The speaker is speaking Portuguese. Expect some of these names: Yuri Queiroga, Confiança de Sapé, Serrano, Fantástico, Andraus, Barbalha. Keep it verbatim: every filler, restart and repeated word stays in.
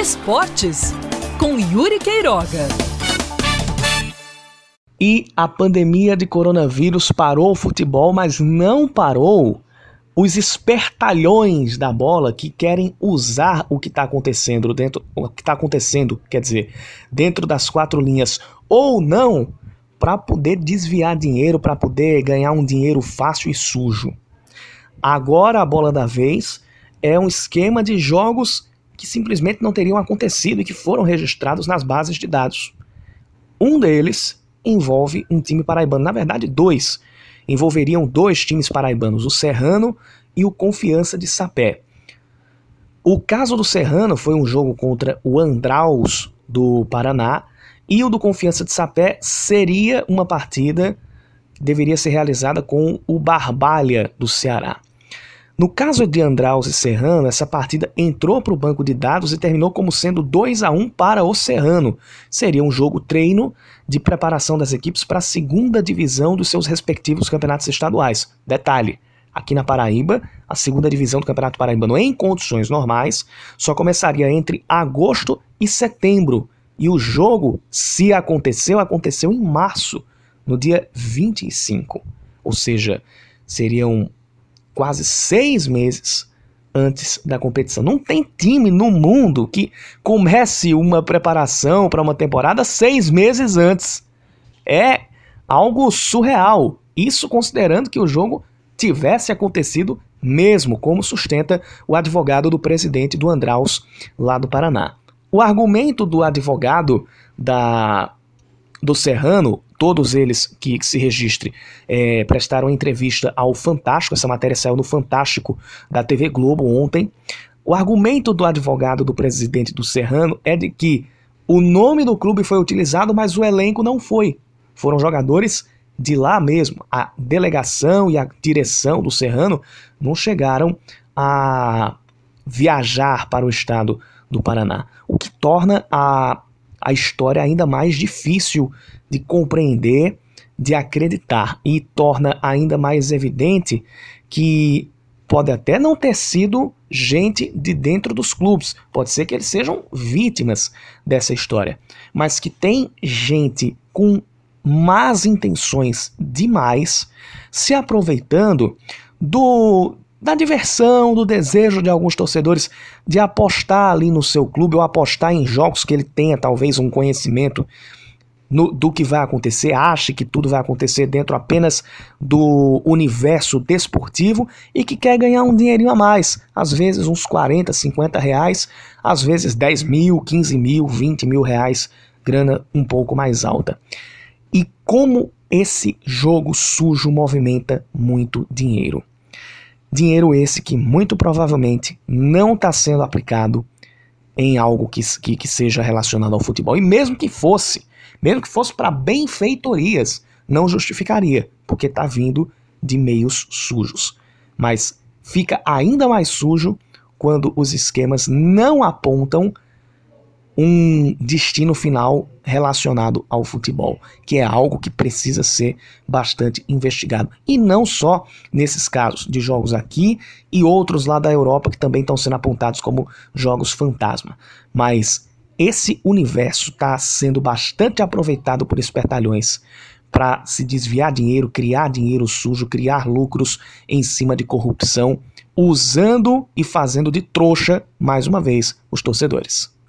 Esportes, com Yuri Queiroga. E a pandemia de coronavírus parou o futebol, mas não parou os espertalhões da bola que querem usar o que está acontecendo dentro, o que está acontecendo, quer dizer, dentro das quatro linhas ou não, para poder desviar dinheiro, para poder ganhar um dinheiro fácil e sujo. Agora a bola da vez é um esquema de jogos que simplesmente não teriam acontecido e que foram registrados nas bases de dados. Um deles envolve um time paraibano, na verdade dois. Envolveriam dois times paraibanos, o Serrano e o Confiança de Sapé. O caso do Serrano foi um jogo contra o Andraus do Paraná, e o do Confiança de Sapé seria uma partida que deveria ser realizada com o Barbalha do Ceará. No caso de Andraus e Serrano, essa partida entrou para o banco de dados e terminou como sendo dois a um para o Serrano. Seria um jogo treino de preparação das equipes para a segunda divisão dos seus respectivos campeonatos estaduais. Detalhe, aqui na Paraíba, a segunda divisão do Campeonato Paraibano em condições normais só começaria entre agosto e setembro. E o jogo, se aconteceu, aconteceu em março, no dia vinte e cinco. Ou seja, seriam quase seis meses antes da competição. Não tem time no mundo que comece uma preparação para uma temporada seis meses antes. É algo surreal. Isso considerando que o jogo tivesse acontecido mesmo, como sustenta o advogado do presidente do Andraus, lá do Paraná. O argumento do advogado da, do Serrano, todos eles que, que se registre, é, prestaram entrevista ao Fantástico, essa matéria saiu no Fantástico da T V Globo ontem. O argumento do advogado do presidente do Serrano é de que o nome do clube foi utilizado, mas o elenco não foi. Foram jogadores de lá mesmo. A delegação e a direção do Serrano não chegaram a viajar para o estado do Paraná, o que torna a a história ainda mais difícil de compreender, de acreditar, e torna ainda mais evidente que pode até não ter sido gente de dentro dos clubes, pode ser que eles sejam vítimas dessa história, mas que tem gente com más intenções demais se aproveitando do... da diversão, do desejo de alguns torcedores de apostar ali no seu clube ou apostar em jogos que ele tenha talvez um conhecimento no, do que vai acontecer, ache que tudo vai acontecer dentro apenas do universo desportivo e que quer ganhar um dinheirinho a mais, às vezes uns quarenta, cinquenta reais, às vezes dez mil, quinze mil, vinte mil reais, grana um pouco mais alta. E como esse jogo sujo movimenta muito dinheiro. Dinheiro esse que muito provavelmente não está sendo aplicado em algo que, que, que seja relacionado ao futebol. E mesmo que fosse, mesmo que fosse para benfeitorias, não justificaria, porque está vindo de meios sujos. Mas fica ainda mais sujo quando os esquemas não apontam um destino final relacionado ao futebol, que é algo que precisa ser bastante investigado. E não só nesses casos de jogos aqui e outros lá da Europa que também estão sendo apontados como jogos fantasma. Mas esse universo está sendo bastante aproveitado por espertalhões para se desviar dinheiro, criar dinheiro sujo, criar lucros em cima de corrupção, usando e fazendo de trouxa, mais uma vez, os torcedores.